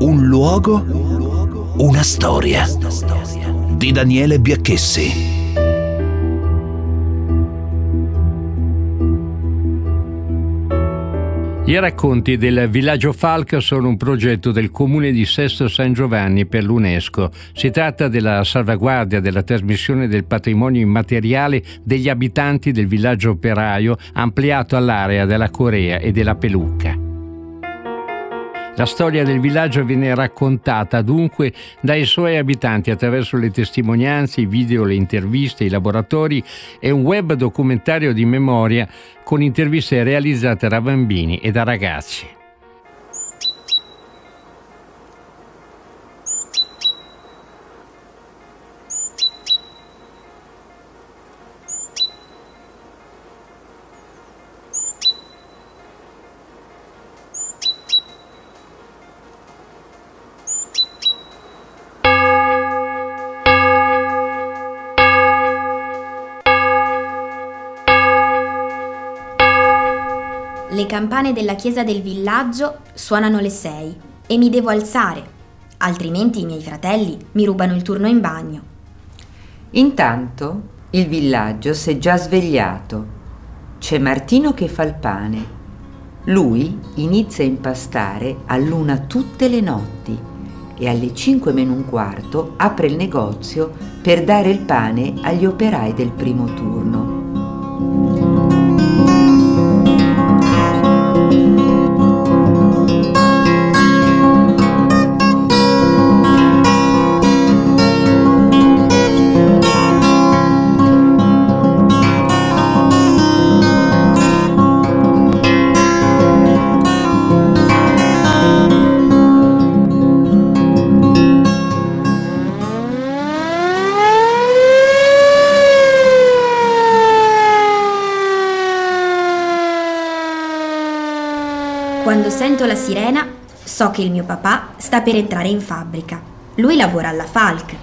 Un luogo, una storia di Daniele Biacchessi. I racconti del Villaggio Falck sono un progetto del Comune di Sesto San Giovanni per l'UNESCO. Si tratta della salvaguardia della trasmissione del patrimonio immateriale degli abitanti del villaggio operaio ampliato all'area della Corea e della Pelucca. La storia del villaggio viene raccontata dunque dai suoi abitanti attraverso le testimonianze, i video, le interviste, i laboratori e un web documentario di memoria con interviste realizzate da bambini e da ragazzi. Le campane della chiesa del villaggio suonano le 6 e mi devo alzare, altrimenti i miei fratelli mi rubano il turno in bagno. Intanto il villaggio si è già svegliato. C'è Martino che fa il pane. Lui inizia a impastare all'una tutte le notti e alle 5 meno un quarto apre il negozio per dare il pane agli operai del primo turno. Quando sento la sirena, so che il mio papà sta per entrare in fabbrica. Lui lavora alla Falck,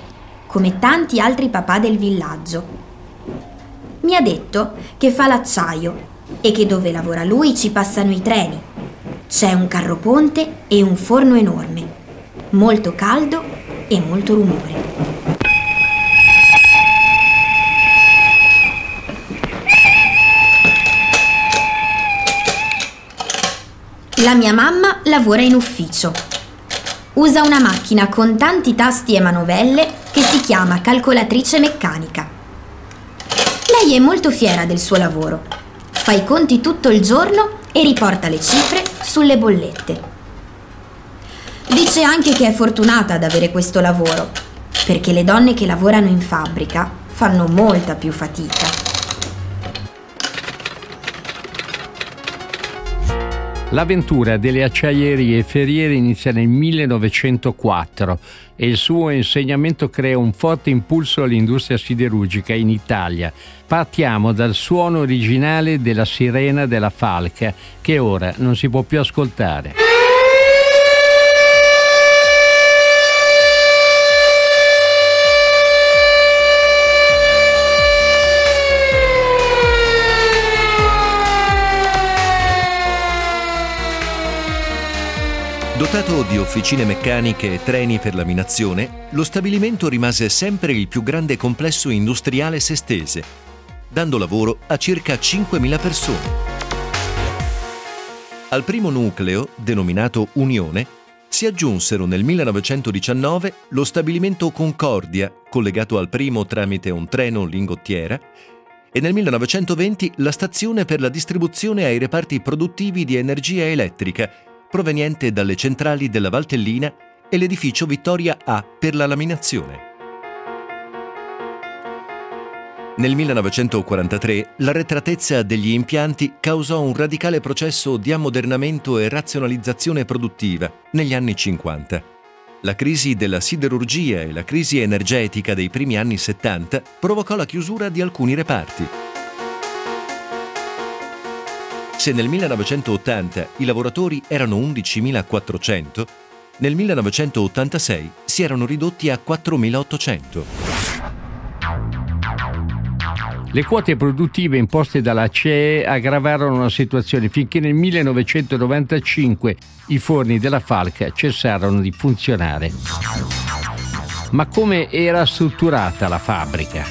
come tanti altri papà del villaggio. Mi ha detto che fa l'acciaio e che dove lavora lui ci passano i treni. C'è un carro ponte e un forno enorme, molto caldo e molto rumore. La mia mamma lavora in ufficio. Usa una macchina con tanti tasti e manovelle che si chiama calcolatrice meccanica. Lei è molto fiera del suo lavoro. Fa i conti tutto il giorno e riporta le cifre sulle bollette. Dice anche che è fortunata ad avere questo lavoro, perché le donne che lavorano in fabbrica fanno molta più fatica. L'avventura delle acciaierie e ferriere inizia nel 1904 e il suo insegnamento crea un forte impulso all'industria siderurgica in Italia. Partiamo dal suono originale della sirena della Falck, che ora non si può più ascoltare. Dotato di officine meccaniche e treni per laminazione, lo stabilimento rimase sempre il più grande complesso industriale sestese, dando lavoro a circa 5.000 persone. Al primo nucleo, denominato Unione, si aggiunsero nel 1919 lo stabilimento Concordia, collegato al primo tramite un treno lingottiera, e nel 1920 la stazione per la distribuzione ai reparti produttivi di energia elettrica proveniente dalle centrali della Valtellina e l'edificio Vittoria A per la laminazione. Nel 1943 l'arretratezza degli impianti causò un radicale processo di ammodernamento e razionalizzazione produttiva negli anni 50. La crisi della siderurgia e la crisi energetica dei primi anni 70 provocò la chiusura di alcuni reparti. Se nel 1980 i lavoratori erano 11.400, nel 1986 si erano ridotti a 4.800. Le quote produttive imposte dalla CE aggravarono la situazione finché nel 1995 i forni della Falck cessarono di funzionare. Ma come era strutturata la fabbrica?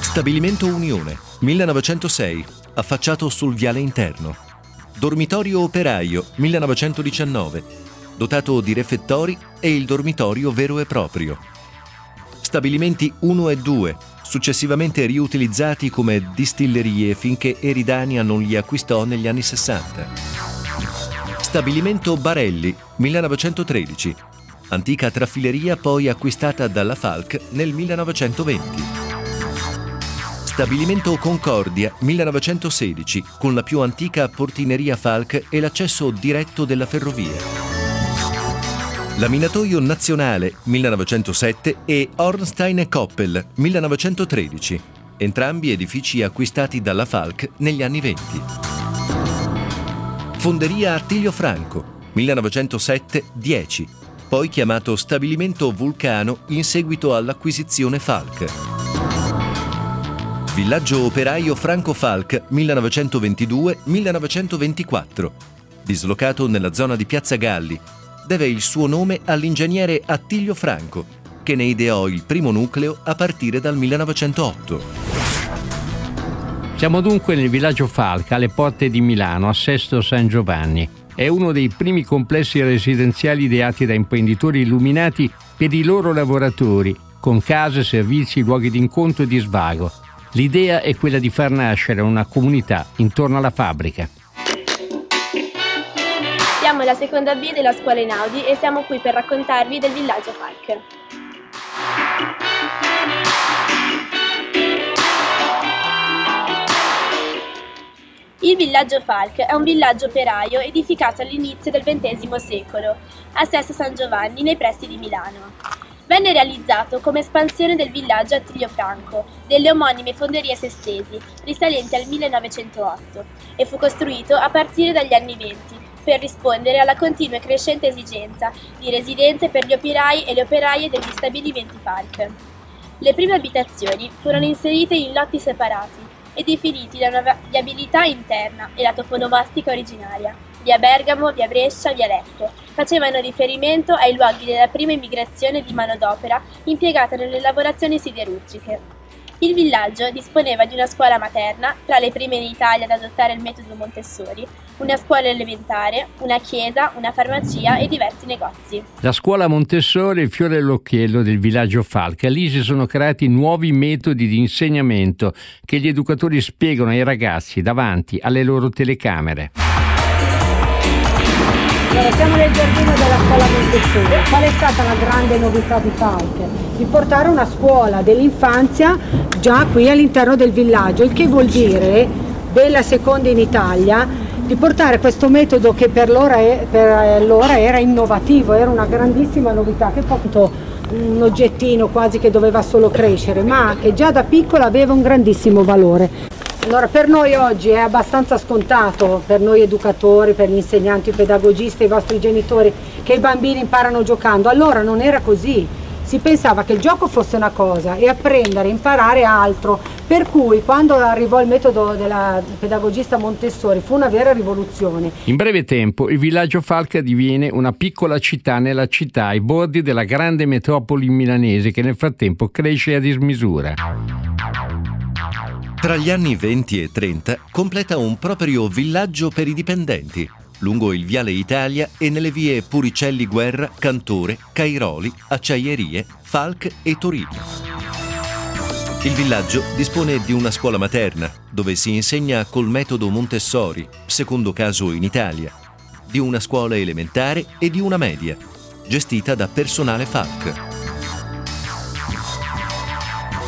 Stabilimento Unione, 1906, affacciato sul viale interno. Dormitorio operaio, 1919, dotato di refettori e il dormitorio vero e proprio. Stabilimenti 1 e 2, successivamente riutilizzati come distillerie finché Eridania non li acquistò negli anni 60. Stabilimento Barelli, 1913, antica trafileria poi acquistata dalla Falck nel 1920. Stabilimento Concordia, 1916, con la più antica portineria Falck e l'accesso diretto della ferrovia. Laminatoio Nazionale, 1907, e Hornstein Koppel, 1913, entrambi edifici acquistati dalla Falck negli anni 20. Fonderia Artiglio Franco, 1907-10, poi chiamato Stabilimento Vulcano in seguito all'acquisizione Falck. Villaggio operaio Franco Falck, 1922-1924. Dislocato nella zona di Piazza Galli, deve il suo nome all'ingegnere Attilio Franco, che ne ideò il primo nucleo a partire dal 1908. Siamo dunque nel villaggio Falck, alle porte di Milano, a Sesto San Giovanni. È uno dei primi complessi residenziali ideati da imprenditori illuminati per i loro lavoratori, con case, servizi, luoghi di incontro e di svago. L'idea è quella di far nascere una comunità intorno alla fabbrica. Siamo alla seconda B della scuola Einaudi e siamo qui per raccontarvi del villaggio Falck. Il villaggio Falck è un villaggio operaio edificato all'inizio del XX secolo, a Sesto San Giovanni, nei pressi di Milano. Venne realizzato come espansione del villaggio Attilio Franco, delle omonime fonderie sestesi, risalenti al 1908, e fu costruito a partire dagli anni 20 per rispondere alla continua e crescente esigenza di residenze per gli operai e le operaie degli stabilimenti Falck. Le prime abitazioni furono inserite in lotti separati e definiti da una viabilità interna e la toponomastica originaria. Via Bergamo, via Brescia, via Lecco, facevano riferimento ai luoghi della prima immigrazione di manodopera impiegata nelle lavorazioni siderurgiche. Il villaggio disponeva di una scuola materna, tra le prime in Italia ad adottare il metodo Montessori, una scuola elementare, una chiesa, una farmacia e diversi negozi. La scuola Montessori è il fiore all'occhiello del villaggio Falck. Lì si sono creati nuovi metodi di insegnamento che gli educatori spiegano ai ragazzi davanti alle loro telecamere. Allora, siamo nel giardino della scuola Montessori. Qual è stata la grande novità di Falck? Di portare una scuola dell'infanzia già qui all'interno del villaggio, il che vuol dire, della seconda in Italia, di portare questo metodo che per l'ora era innovativo, era una grandissima novità, che appunto un oggettino quasi che doveva solo crescere, ma che già da piccola aveva un grandissimo valore. Allora, per noi oggi è abbastanza scontato, per noi educatori, per gli insegnanti, i pedagogisti, i vostri genitori, che i bambini imparano giocando. Allora non era così, si pensava che il gioco fosse una cosa e apprendere, imparare altro, per cui quando arrivò il metodo della pedagogista Montessori fu una vera rivoluzione. In breve tempo il villaggio Falck diviene una piccola città nella città, ai bordi della grande metropoli milanese, che nel frattempo cresce a dismisura. Tra gli anni 20 e 30 completa un proprio villaggio per i dipendenti, lungo il Viale Italia e nelle vie Puricelli Guerra, Cantore, Cairoli, Acciaierie, Falck e Torino. Il villaggio dispone di una scuola materna, dove si insegna col metodo Montessori, secondo caso in Italia, di una scuola elementare e di una media, gestita da personale Falck.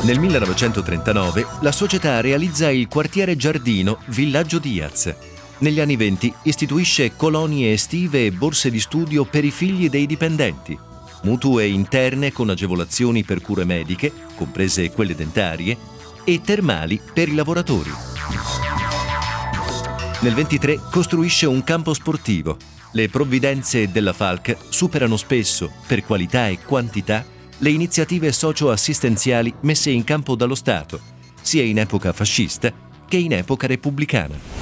Nel 1939 la società realizza il quartiere giardino Villaggio Diaz. Negli anni 20 istituisce colonie estive e borse di studio per i figli dei dipendenti, mutue interne con agevolazioni per cure mediche, comprese quelle dentarie, e termali per i lavoratori. Nel 23 costruisce un campo sportivo. Le provvidenze della Falck superano spesso, per qualità e quantità, le iniziative socio-assistenziali messe in campo dallo Stato, sia in epoca fascista che in epoca repubblicana.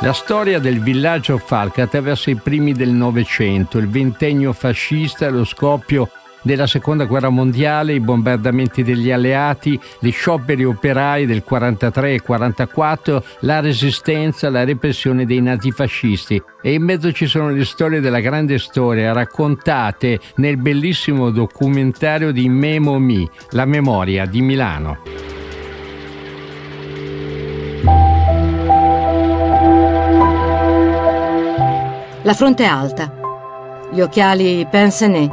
La storia del villaggio Falck attraversa i primi del Novecento, il ventennio fascista, lo scoppio della Seconda Guerra Mondiale, i bombardamenti degli alleati, gli scioperi operai del 43 e 44, la resistenza, la repressione dei nazifascisti. E in mezzo ci sono le storie della grande storia raccontate nel bellissimo documentario di Memo Mi, La memoria di Milano. La fronte alta, gli occhiali pince-nez,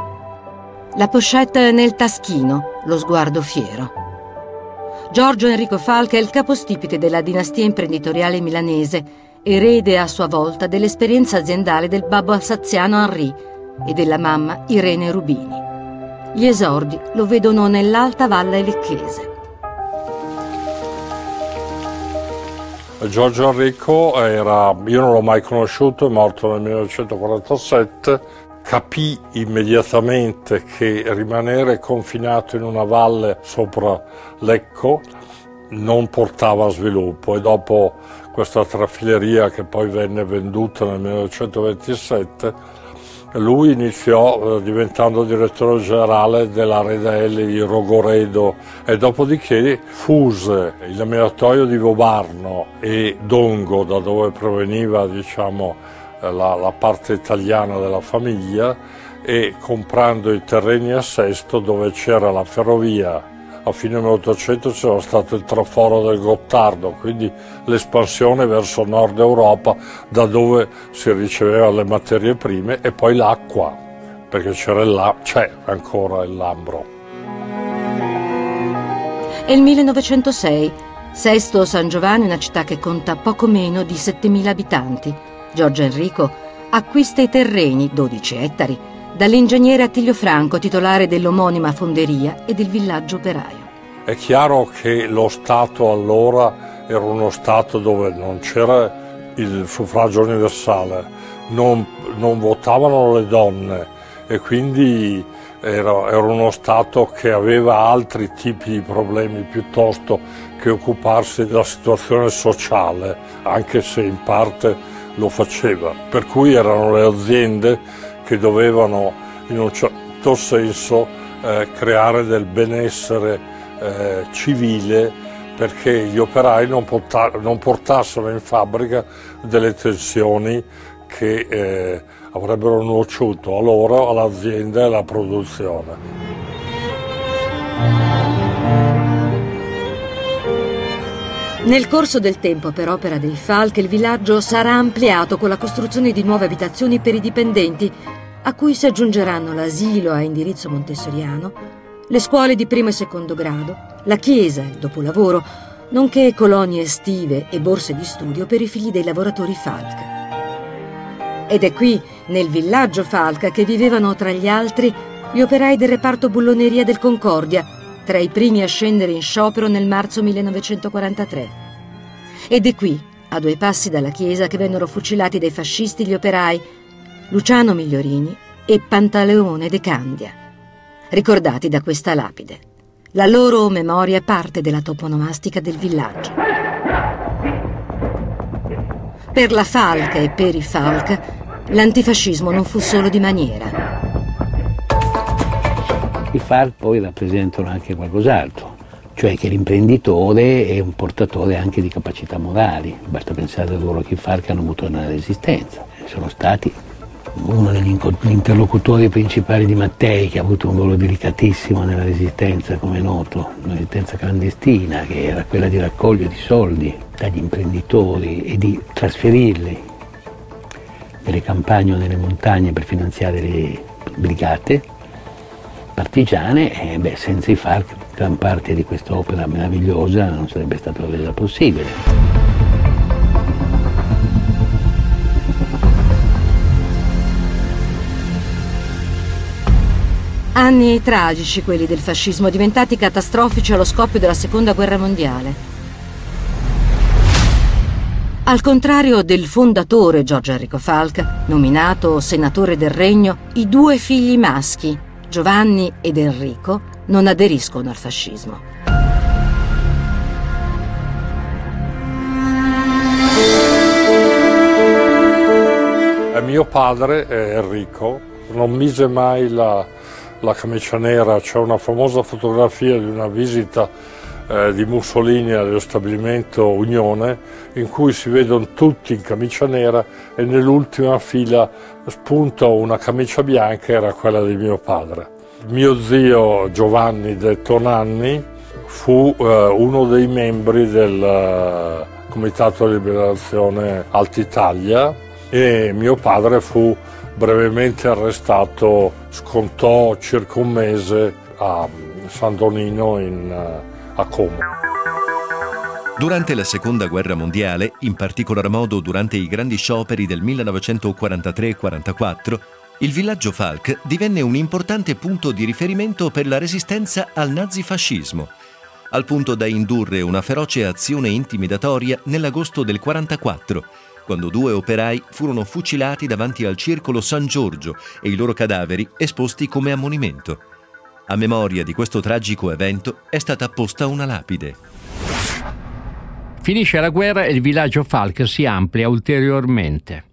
la pochette nel taschino, lo sguardo fiero. Giorgio Enrico Falck è il capostipite della dinastia imprenditoriale milanese, erede a sua volta dell'esperienza aziendale del babbo alsaziano Henri e della mamma Irene Rubini. Gli esordi lo vedono nell'Alta Valle Lecchese. Giorgio Enrico io non l'ho mai conosciuto, è morto nel 1947. Capì immediatamente che rimanere confinato in una valle sopra Lecco non portava a sviluppo, e dopo questa trafileria, che poi venne venduta nel 1927, lui iniziò diventando direttore generale della Redaelli di Rogoredo, e dopodiché fuse il laminatoio di Vobarno e Dongo, da dove proveniva, diciamo, la parte italiana della famiglia, e comprando i terreni a Sesto, dove c'era la ferrovia. A fine 1800 c'era stato il traforo del Gottardo, quindi l'espansione verso nord Europa, da dove si ricevevano le materie prime e poi l'acqua, perché c'è ancora il Lambro. È il 1906, Sesto San Giovanni, una città che conta poco meno di 7.000 abitanti. Giorgio Enrico acquista i terreni, 12 ettari, dall'ingegnere Attilio Franco, titolare dell'omonima fonderia e del villaggio operaio. È chiaro che lo Stato allora era uno Stato dove non c'era il suffragio universale, non votavano le donne, e quindi era uno Stato che aveva altri tipi di problemi piuttosto che occuparsi della situazione sociale, anche se in parte lo faceva, per cui erano le aziende che dovevano in un certo senso creare del benessere civile, perché gli operai non portassero in fabbrica delle tensioni che avrebbero nuociuto a loro, all'azienda e alla produzione. Nel corso del tempo, per opera dei Falck, il villaggio sarà ampliato con la costruzione di nuove abitazioni per i dipendenti, a cui si aggiungeranno l'asilo a indirizzo montessoriano, le scuole di primo e secondo grado, la chiesa, il dopolavoro, nonché colonie estive e borse di studio per i figli dei lavoratori Falck. Ed è qui, nel villaggio Falck, che vivevano tra gli altri gli operai del reparto bulloneria del Concordia, tra i primi a scendere in sciopero nel marzo 1943. Ed è qui, a due passi dalla chiesa, che vennero fucilati dai fascisti gli operai Luciano Migliorini e Pantaleone De Candia, ricordati da questa lapide. La loro memoria è parte della toponomastica del villaggio. Per la Falck e per i Falck, l'antifascismo non fu solo di maniera. I Falck poi rappresentano anche qualcos'altro, cioè che l'imprenditore è un portatore anche di capacità morali. Basta pensare al ruolo che i Falck hanno avuto nella Resistenza. Sono stati uno degli interlocutori principali di Mattei, che ha avuto un ruolo delicatissimo nella Resistenza, come è noto, una Resistenza clandestina, che era quella di raccogliere i soldi dagli imprenditori e di trasferirli nelle campagne o nelle montagne per finanziare le brigate partigiane. Senza i Falck gran parte di quest'opera meravigliosa non sarebbe stata resa possibile. Anni tragici, quelli del fascismo, diventati catastrofici allo scoppio della Seconda Guerra Mondiale. Al contrario del fondatore Giorgio Enrico Falck, nominato senatore del Regno, i due figli maschi, Giovanni ed Enrico, non aderiscono al fascismo. E mio padre, Enrico, non mise mai la camicia nera. C'è una famosa fotografia di una visita di Mussolini allo stabilimento Unione, in cui si vedono tutti in camicia nera e nell'ultima fila spunta una camicia bianca, era quella di mio padre. Mio zio Giovanni De Tonanni fu uno dei membri del Comitato di Liberazione Alta Italia e mio padre fu brevemente arrestato, scontò circa un mese a San Donino a Como. Durante la Seconda Guerra Mondiale, in particolar modo durante i grandi scioperi del 1943-44, il villaggio Falck divenne un importante punto di riferimento per la resistenza al nazifascismo, al punto da indurre una feroce azione intimidatoria nell'agosto del 44, quando due operai furono fucilati davanti al circolo San Giorgio e i loro cadaveri esposti come ammonimento. A memoria di questo tragico evento è stata apposta una lapide. Finisce la guerra e il villaggio Falck si amplia ulteriormente.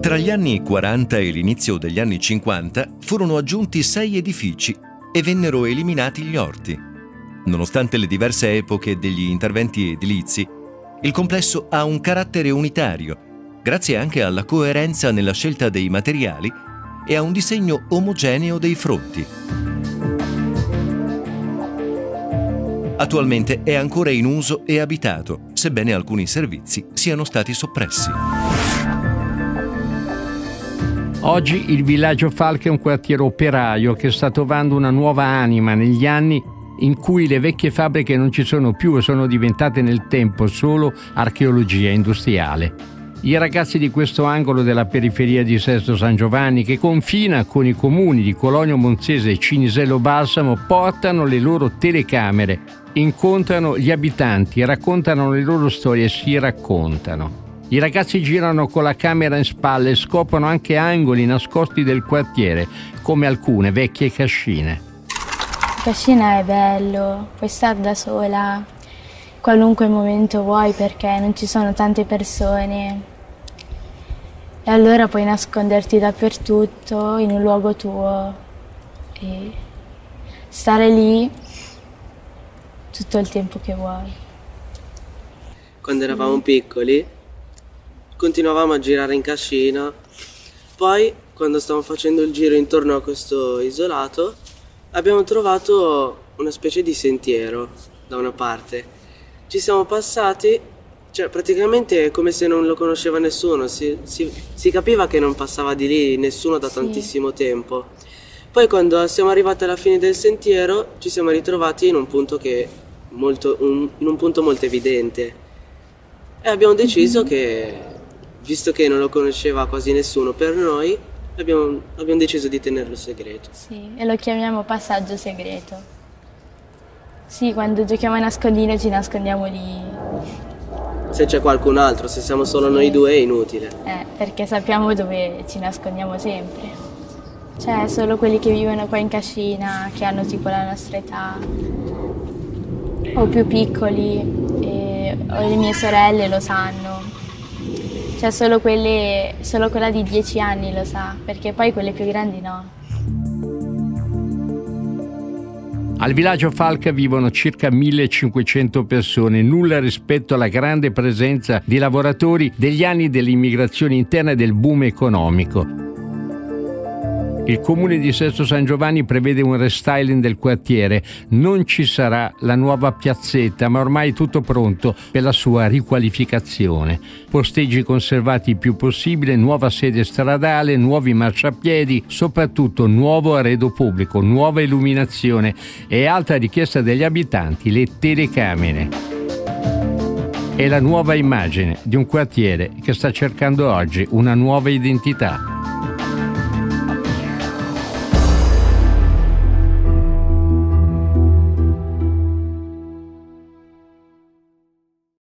Tra gli anni 40 e l'inizio degli anni 50 furono aggiunti 6 edifici e vennero eliminati gli orti. Nonostante le diverse epoche degli interventi edilizi, il complesso ha un carattere unitario, grazie anche alla coerenza nella scelta dei materiali e a un disegno omogeneo dei fronti. Attualmente è ancora in uso e abitato, sebbene alcuni servizi siano stati soppressi. Oggi il villaggio Falck è un quartiere operaio che sta trovando una nuova anima negli anni in cui le vecchie fabbriche non ci sono più e sono diventate nel tempo solo archeologia industriale. I ragazzi di questo angolo della periferia di Sesto San Giovanni, che confina con i comuni di Colonio Monzese e Cinisello Balsamo, portano le loro telecamere, incontrano gli abitanti, raccontano le loro storie e si raccontano. I ragazzi girano con la camera in spalle e scoprono anche angoli nascosti del quartiere, come alcune vecchie cascine. La cascina è bello, puoi stare da sola qualunque momento vuoi perché non ci sono tante persone. E allora puoi nasconderti dappertutto, in un luogo tuo, e stare lì tutto il tempo che vuoi. Quando eravamo piccoli continuavamo a girare in cascina, poi quando stavamo facendo il giro intorno a questo isolato abbiamo trovato una specie di sentiero da una parte, ci siamo passati, cioè praticamente è come se non lo conosceva nessuno, si capiva che non passava di lì nessuno da tantissimo tempo, poi quando siamo arrivati alla fine del sentiero ci siamo ritrovati in un punto molto evidente e abbiamo deciso che, visto che non lo conosceva quasi nessuno per noi, abbiamo deciso di tenerlo segreto. Sì, e lo chiamiamo passaggio segreto. Sì, quando giochiamo a nascondino ci nascondiamo lì. Se c'è qualcun altro, se siamo solo noi due è inutile. Perché sappiamo dove ci nascondiamo sempre. Cioè, solo quelli che vivono qua in cascina, che hanno tipo la nostra età, o più piccoli, o le mie sorelle lo sanno. Cioè solo quella di 10 anni lo sa, perché poi quelle più grandi no. Al villaggio Falck vivono circa 1500 persone, nulla rispetto alla grande presenza di lavoratori degli anni dell'immigrazione interna e del boom economico. Il comune di Sesto San Giovanni prevede un restyling del quartiere, non ci sarà la nuova piazzetta ma ormai tutto pronto per la sua riqualificazione. Posteggi conservati il più possibile, nuova sede stradale, nuovi marciapiedi, soprattutto nuovo arredo pubblico, nuova illuminazione e, alta richiesta degli abitanti, le telecamere. è la nuova immagine di un quartiere che sta cercando oggi una nuova identità.